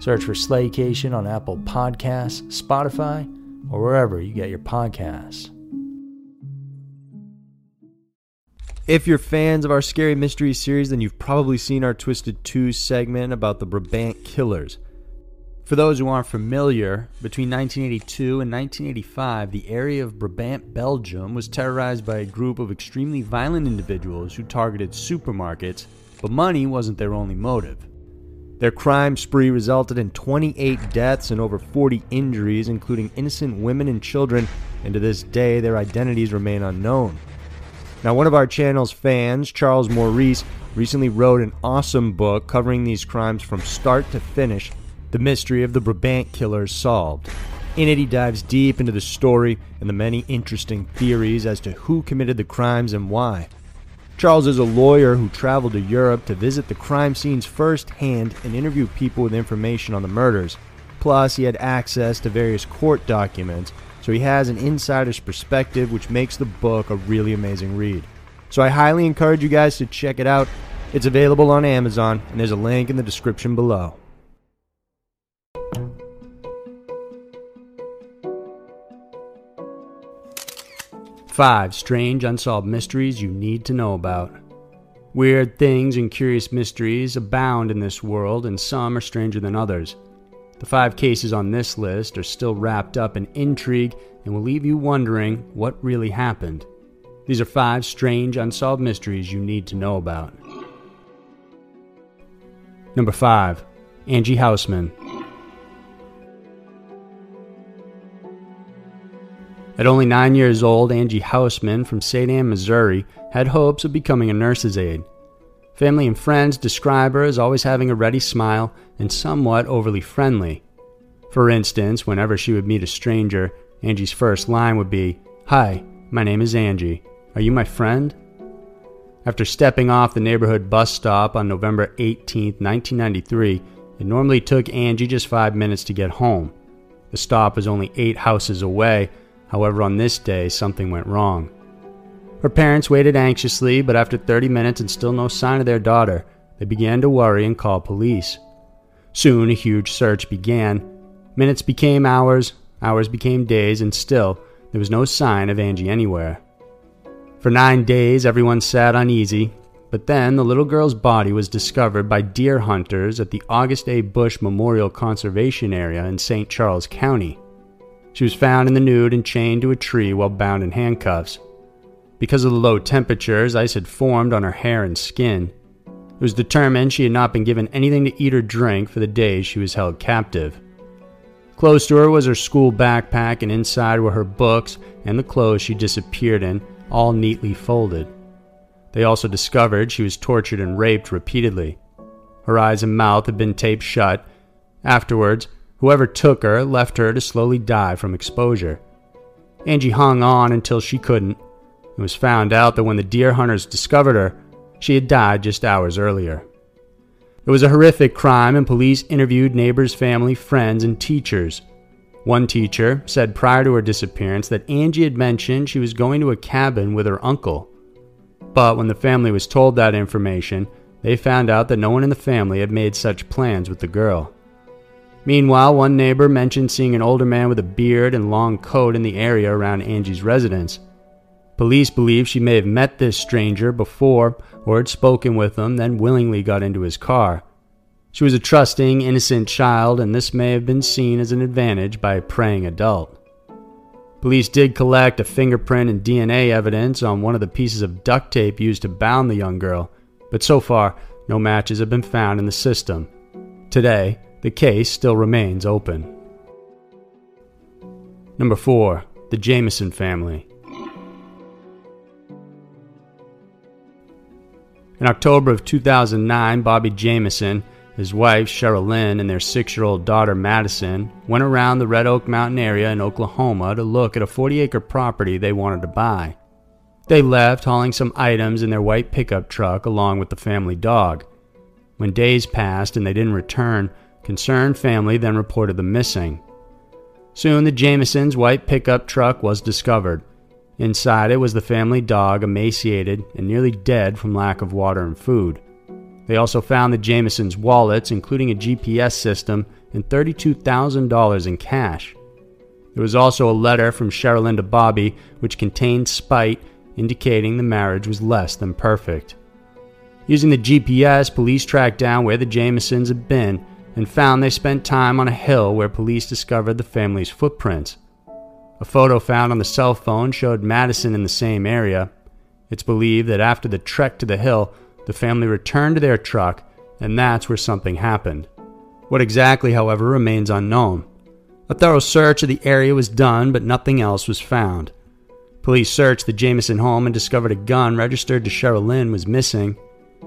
Search for Slaycation on Apple Podcasts, Spotify, or wherever you get your podcasts. If you're fans of our Scary Mysteries series, then you've probably seen our Twisted 2 segment about the Brabant Killers. For those who aren't familiar, between 1982 and 1985, the area of Brabant, Belgium was terrorized by a group of extremely violent individuals who targeted supermarkets, but money wasn't their only motive. Their crime spree resulted in 28 deaths and over 40 injuries, including innocent women and children, and to this day, their identities remain unknown. Now, one of our channel's fans, Charles Maurice, recently wrote an awesome book covering these crimes from start to finish, The Mystery of the Brabant Killers Solved. In it, he dives deep into the story and the many interesting theories as to who committed the crimes and why. Charles is a lawyer who traveled to Europe to visit the crime scenes firsthand and interview people with information on the murders. Plus, he had access to various court documents, so he has an insider's perspective, which makes the book a really amazing read. So I highly encourage you guys to check it out. It's available on Amazon, and there's a link in the description below. Five strange unsolved mysteries you need to know about. Weird things and curious mysteries abound in this world, and some are stranger than others. The 5 cases on this list are still wrapped up in intrigue and will leave you wondering what really happened. These are 5 strange unsolved mysteries you need to know about. Number 5, Angie Housman. At only 9 years old, Angie Housman from St. Ann, Missouri, had hopes of becoming a nurse's aide. Family and friends describe her as always having a ready smile and somewhat overly friendly. For instance, whenever she would meet a stranger, Angie's first line would be, "Hi, my name is Angie. Are you my friend?" After stepping off the neighborhood bus stop on November 18, 1993, it normally took Angie just 5 minutes to get home. The stop was only 8 houses away. However, on this day, something went wrong. Her parents waited anxiously, but after 30 minutes and still no sign of their daughter, they began to worry and call police. Soon, a huge search began. Minutes became hours, hours became days, and still, there was no sign of Angie anywhere. For 9 days, everyone sat uneasy, but then the little girl's body was discovered by deer hunters at the August A. Bush Memorial Conservation Area in St. Charles County. She was found in the nude and chained to a tree while bound in handcuffs. Because of the low temperatures, ice had formed on her hair and skin. It was determined she had not been given anything to eat or drink for the days she was held captive. Close to her was her school backpack, and inside were her books and the clothes she disappeared in, all neatly folded. They also discovered she was tortured and raped repeatedly. Her eyes and mouth had been taped shut. Afterwards, whoever took her left her to slowly die from exposure. Angie hung on until she couldn't. It was found out that when the deer hunters discovered her, she had died just hours earlier. It was a horrific crime, and police interviewed neighbors, family, friends, and teachers. One teacher said prior to her disappearance that Angie had mentioned she was going to a cabin with her uncle. But when the family was told that information, they found out that no one in the family had made such plans with the girl. Meanwhile, one neighbor mentioned seeing an older man with a beard and long coat in the area around Angie's residence. Police believe she may have met this stranger before or had spoken with him, then willingly got into his car. She was a trusting, innocent child, and this may have been seen as an advantage by a preying adult. Police did collect a fingerprint and DNA evidence on one of the pieces of duct tape used to bound the young girl, but so far, no matches have been found in the system. Today, the case still remains open. Number 4. The Jamison Family. In October of 2009, Bobby Jamison, his wife Sherilyn, and their 6-year-old daughter Madyson went around the Red Oak Mountain area in Oklahoma to look at a 40-acre property they wanted to buy. They left, hauling some items in their white pickup truck along with the family dog. When days passed and they didn't return, concerned family then reported them missing. Soon, the Jamisons' white pickup truck was discovered. Inside it was the family dog, emaciated and nearly dead from lack of water and food. They also found the Jamisons' wallets, including a GPS system, and $32,000 in cash. There was also a letter from Sherilyn to Bobby, which contained spite, indicating the marriage was less than perfect. Using the GPS, police tracked down where the Jamisons had been and found they spent time on a hill where police discovered the family's footprints. A photo found on the cell phone showed Madyson in the same area. It's believed that after the trek to the hill, the family returned to their truck, and that's where something happened. What exactly, however, remains unknown. A thorough search of the area was done, but nothing else was found. Police searched the Jamison home and discovered a gun registered to Sherilyn was missing.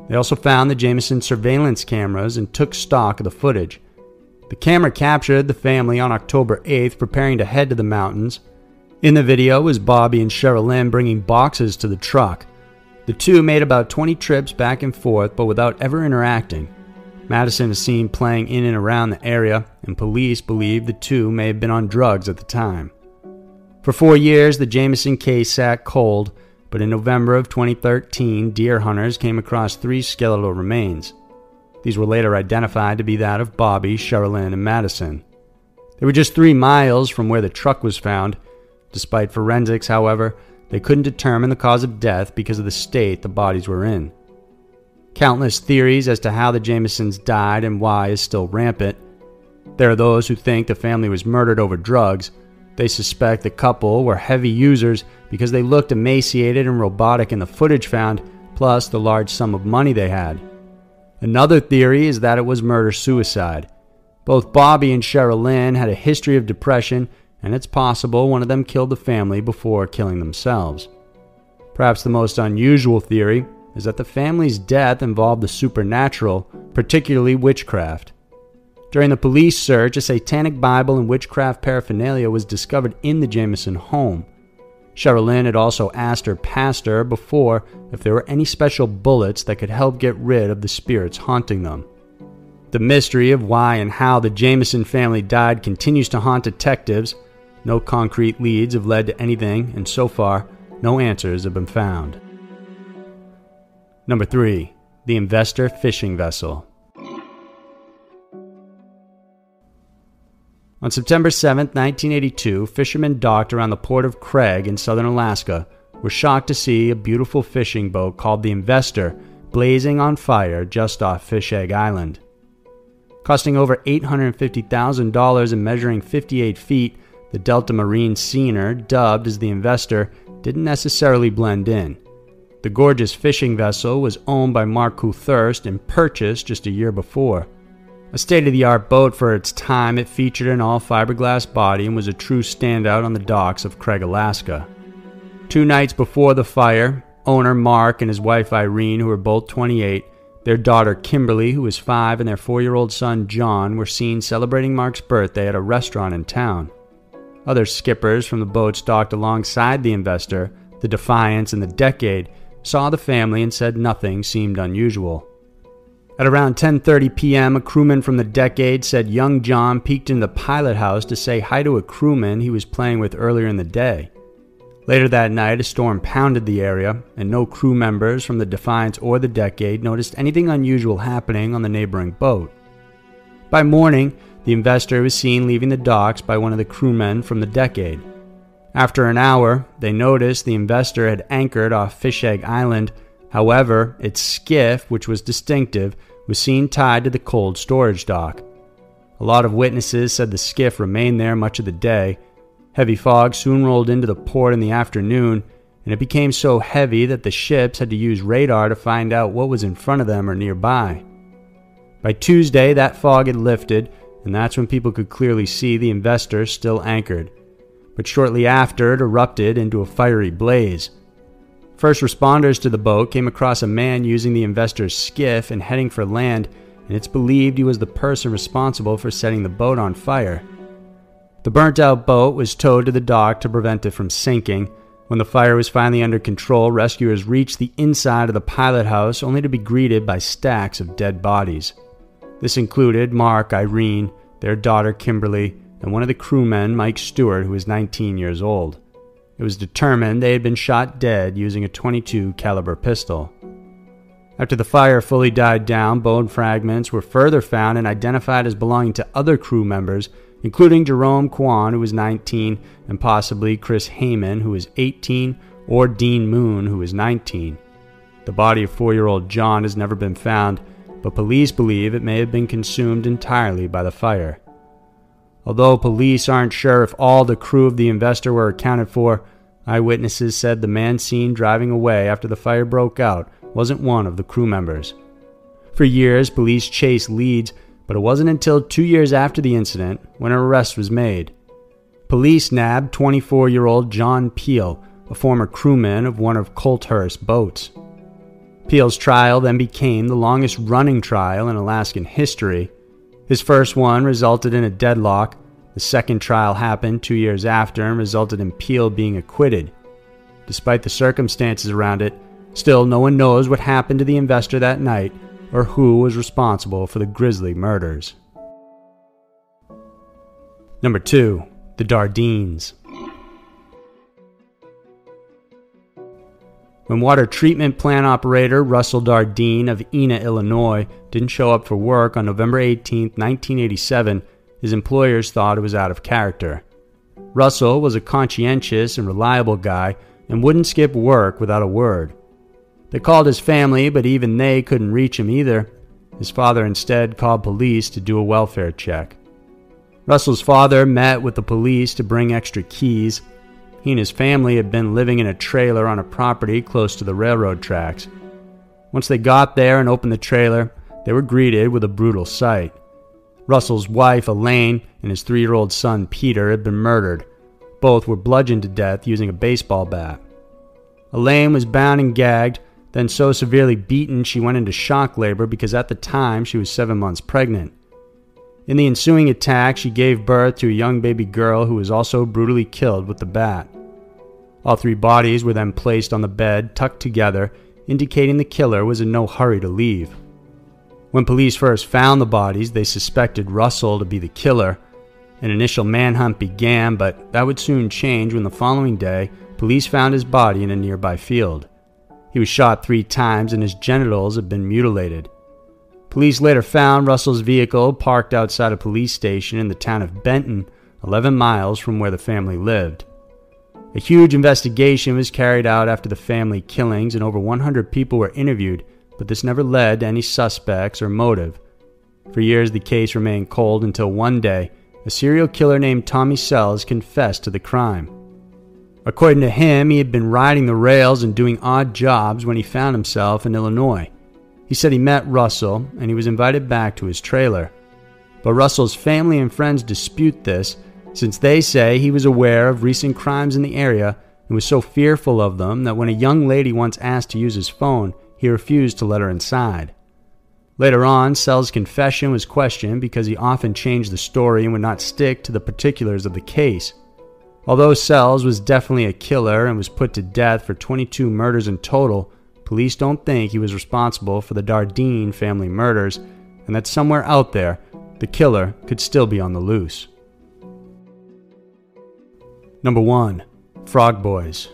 They also found the Jamison surveillance cameras and took stock of the footage. The camera captured the family on October 8th preparing to head to the mountains. In the video was Bobby and Sherilyn bringing boxes to the truck. The two made about 20 trips back and forth, but without ever interacting. Madyson is seen playing in and around the area, and police believe the two may have been on drugs at the time. For 4 years, the Jamison case sat cold, but in November of 2013, deer hunters came across 3 skeletal remains. These were later identified to be that of Bobby, Sherilyn, and Madyson. They were just 3 miles from where the truck was found. Despite forensics, however, they couldn't determine the cause of death because of the state the bodies were in. Countless theories as to how the Jamisons died and why is still rampant. There are those who think the family was murdered over drugs. They suspect the couple were heavy users because they looked emaciated and robotic in the footage found, plus the large sum of money they had. Another theory is that it was murder-suicide. Both Bobby and Sherilyn had a history of depression, and it's possible one of them killed the family before killing themselves. Perhaps the most unusual theory is that the family's death involved the supernatural, particularly witchcraft. During the police search, a satanic Bible and witchcraft paraphernalia was discovered in the Jamison home. Sherilyn had also asked her pastor before if there were any special bullets that could help get rid of the spirits haunting them. The mystery of why and how the Jamison family died continues to haunt detectives. No concrete leads have led to anything, and so far, no answers have been found. Number 3. The Investor Fishing Vessel. On September 7, 1982, fishermen docked around the port of Craig in southern Alaska were shocked to see a beautiful fishing boat called the Investor blazing on fire just off Fish Egg Island. Costing over $850,000 and measuring 58 feet, the Delta Marine Scener, dubbed as the Investor, didn't necessarily blend in. The gorgeous fishing vessel was owned by Mark Coulthurst and purchased just a year before. A state-of-the-art boat for its time, it featured an all-fiberglass body and was a true standout on the docks of Craig, Alaska. 2 nights before the fire, owner Mark and his wife Irene, who were both 28, their daughter Kimberly, who was 5, and their 4-year-old son John were seen celebrating Mark's birthday at a restaurant in town. Other skippers from the boats docked alongside the Investor, the Defiance, and the Decade saw the family and said nothing seemed unusual. At around 10:30 p.m., a crewman from the Decade said young John peeked into the pilot house to say hi to a crewman he was playing with earlier in the day. Later that night, a storm pounded the area, and no crew members from the Defiance or the Decade noticed anything unusual happening on the neighboring boat. By morning, the Investor was seen leaving the docks by one of the crewmen from the Decade. After an hour, they noticed the Investor had anchored off Fish Egg Island. However, its skiff, which was distinctive, was seen tied to the cold storage dock. A lot of witnesses said the skiff remained there much of the day. Heavy fog soon rolled into the port in the afternoon, and it became so heavy that the ships had to use radar to find out what was in front of them or nearby. By Tuesday, that fog had lifted, and that's when people could clearly see the Investor still anchored. But shortly after, it erupted into a fiery blaze. First responders to the boat came across a man using the Investor's skiff and heading for land, and it's believed he was the person responsible for setting the boat on fire. The burnt-out boat was towed to the dock to prevent it from sinking. When the fire was finally under control, rescuers reached the inside of the pilot house only to be greeted by stacks of dead bodies. This included Mark, Irene, their daughter Kimberly, and one of the crewmen, Mike Stewart, who was 19 years old. It was determined they had been shot dead using a .22 caliber pistol. After the fire fully died down, bone fragments were further found and identified as belonging to other crew members, including Jerome Kwan, who was 19, and possibly Chris Heyman, who was 18, or Dean Moon, who was 19. The body of 4-year-old John has never been found, but police believe it may have been consumed entirely by the fire. Although police aren't sure if all the crew of the Investor were accounted for, eyewitnesses said the man seen driving away after the fire broke out wasn't one of the crew members. For years, police chased leads, but it wasn't until 2 years after the incident when an arrest was made. Police nabbed 24-year-old John Peel, a former crewman of one of Coulthurst's boats. Peel's trial then became the longest-running trial in Alaskan history. His first one resulted in a deadlock. The second trial happened 2 years after and resulted in Peel being acquitted. Despite the circumstances around it, still no one knows what happened to the Investor that night or who was responsible for the grisly murders. Number 2. The Dardeens. When water treatment plant operator Russell Dardeen of Ena, Illinois, didn't show up for work on November 18, 1987, his employers thought it was out of character. Russell was a conscientious and reliable guy and wouldn't skip work without a word. They called his family, but even they couldn't reach him either. His father instead called police to do a welfare check. Russell's father met with the police to bring extra keys. He and his family had been living in a trailer on a property close to the railroad tracks. Once they got there and opened the trailer, they were greeted with a brutal sight. Russell's wife, Elaine, and his 3-year-old son, Peter, had been murdered. Both were bludgeoned to death using a baseball bat. Elaine was bound and gagged, then so severely beaten she went into shock labor because at the time she was 7 months pregnant. In the ensuing attack, she gave birth to a young baby girl who was also brutally killed with the bat. All three bodies were then placed on the bed, tucked together, indicating the killer was in no hurry to leave. When police first found the bodies, they suspected Russell to be the killer. An initial manhunt began, but that would soon change when the following day, police found his body in a nearby field. He was shot 3 times and his genitals had been mutilated. Police later found Russell's vehicle parked outside a police station in the town of Benton, 11 miles from where the family lived. A huge investigation was carried out after the family killings, and over 100 people were interviewed, but this never led to any suspects or motive. For years, the case remained cold until one day, a serial killer named Tommy Sells confessed to the crime. According to him, he had been riding the rails and doing odd jobs when he found himself in Illinois. He said he met Russell, and he was invited back to his trailer. But Russell's family and friends dispute this, since they say he was aware of recent crimes in the area and was so fearful of them that when a young lady once asked to use his phone, he refused to let her inside. Later on, Sell's confession was questioned because he often changed the story and would not stick to the particulars of the case. Although Sells was definitely a killer and was put to death for 22 murders in total, police don't think he was responsible for the Dardeen family murders, and that somewhere out there, the killer could still be on the loose. Number 1. Frog Boys.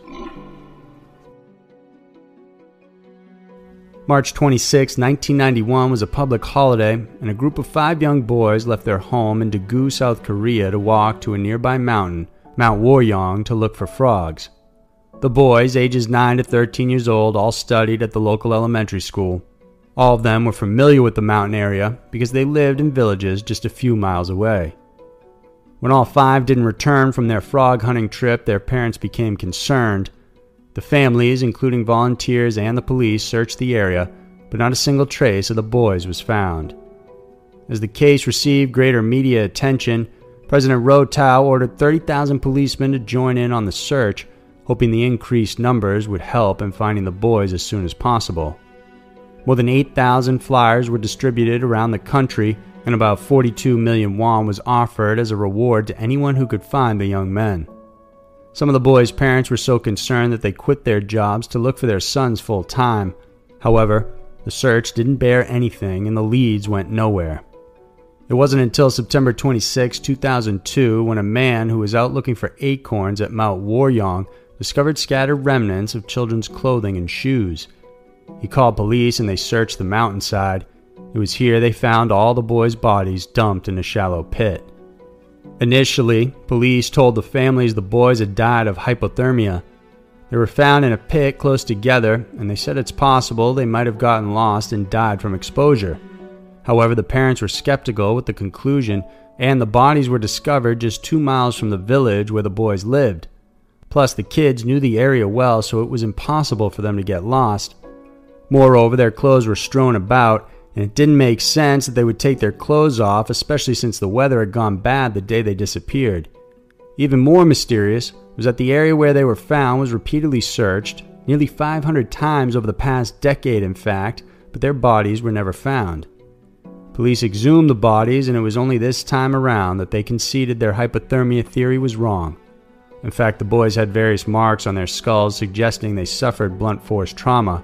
March 26, 1991 was a public holiday, and a group of 5 young boys left their home in Daegu, South Korea to walk to a nearby mountain, Mount Woryong, to look for frogs. The boys, ages 9 to 13 years old, all studied at the local elementary school. All of them were familiar with the mountain area because they lived in villages just a few miles away. When all 5 didn't return from their frog hunting trip, their parents became concerned. The families, including volunteers and the police, searched the area, but not a single trace of the boys was found. As the case received greater media attention, President Rotow ordered 30,000 policemen to join in on the search, hoping the increased numbers would help in finding the boys as soon as possible. More than 8,000 flyers were distributed around the country, and about 42 million won was offered as a reward to anyone who could find the young men. Some of the boys' parents were so concerned that they quit their jobs to look for their sons full-time. However, the search didn't bear anything and the leads went nowhere. It wasn't until September 26, 2002, when a man who was out looking for acorns at Mount Woryong discovered scattered remnants of children's clothing and shoes. He called police and they searched the mountainside. It was here they found all the boys' bodies dumped in a shallow pit. Initially, police told the families the boys had died of hypothermia. They were found in a pit close together, and they said it's possible they might have gotten lost and died from exposure. However, the parents were skeptical with the conclusion, and the bodies were discovered just 2 miles from the village where the boys lived. Plus, the kids knew the area well, so it was impossible for them to get lost. Moreover, their clothes were strewn about, and it didn't make sense that they would take their clothes off, especially since the weather had gone bad the day they disappeared. Even more mysterious was that the area where they were found was repeatedly searched, nearly 500 times over the past decade in fact, but their bodies were never found. Police exhumed the bodies, and it was only this time around that they conceded their hypothermia theory was wrong. In fact, the boys had various marks on their skulls suggesting they suffered blunt force trauma.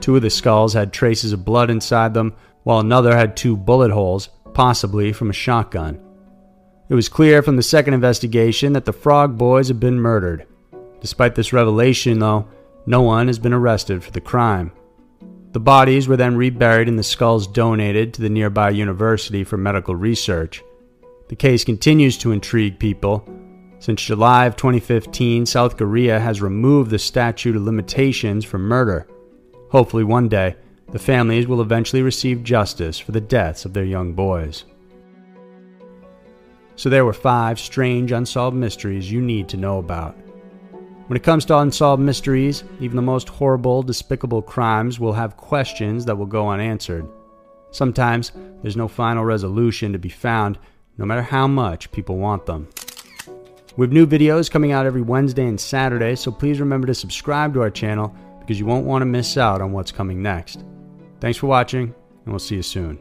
2 of the skulls had traces of blood inside them, while another had 2 bullet holes, possibly from a shotgun. It was clear from the second investigation that the Frog Boys had been murdered. Despite this revelation, though, no one has been arrested for the crime. The bodies were then reburied and the skulls donated to the nearby university for medical research. The case continues to intrigue people. Since July of 2015, South Korea has removed the statute of limitations for murder. Hopefully one day, the families will eventually receive justice for the deaths of their young boys. So there were 5 strange unsolved mysteries you need to know about. When it comes to unsolved mysteries, even the most horrible, despicable crimes will have questions that will go unanswered. Sometimes, there's no final resolution to be found, no matter how much people want them. We have new videos coming out every Wednesday and Saturday, so please remember to subscribe to our channel, because you won't want to miss out on what's coming next. Thanks for watching, and we'll see you soon.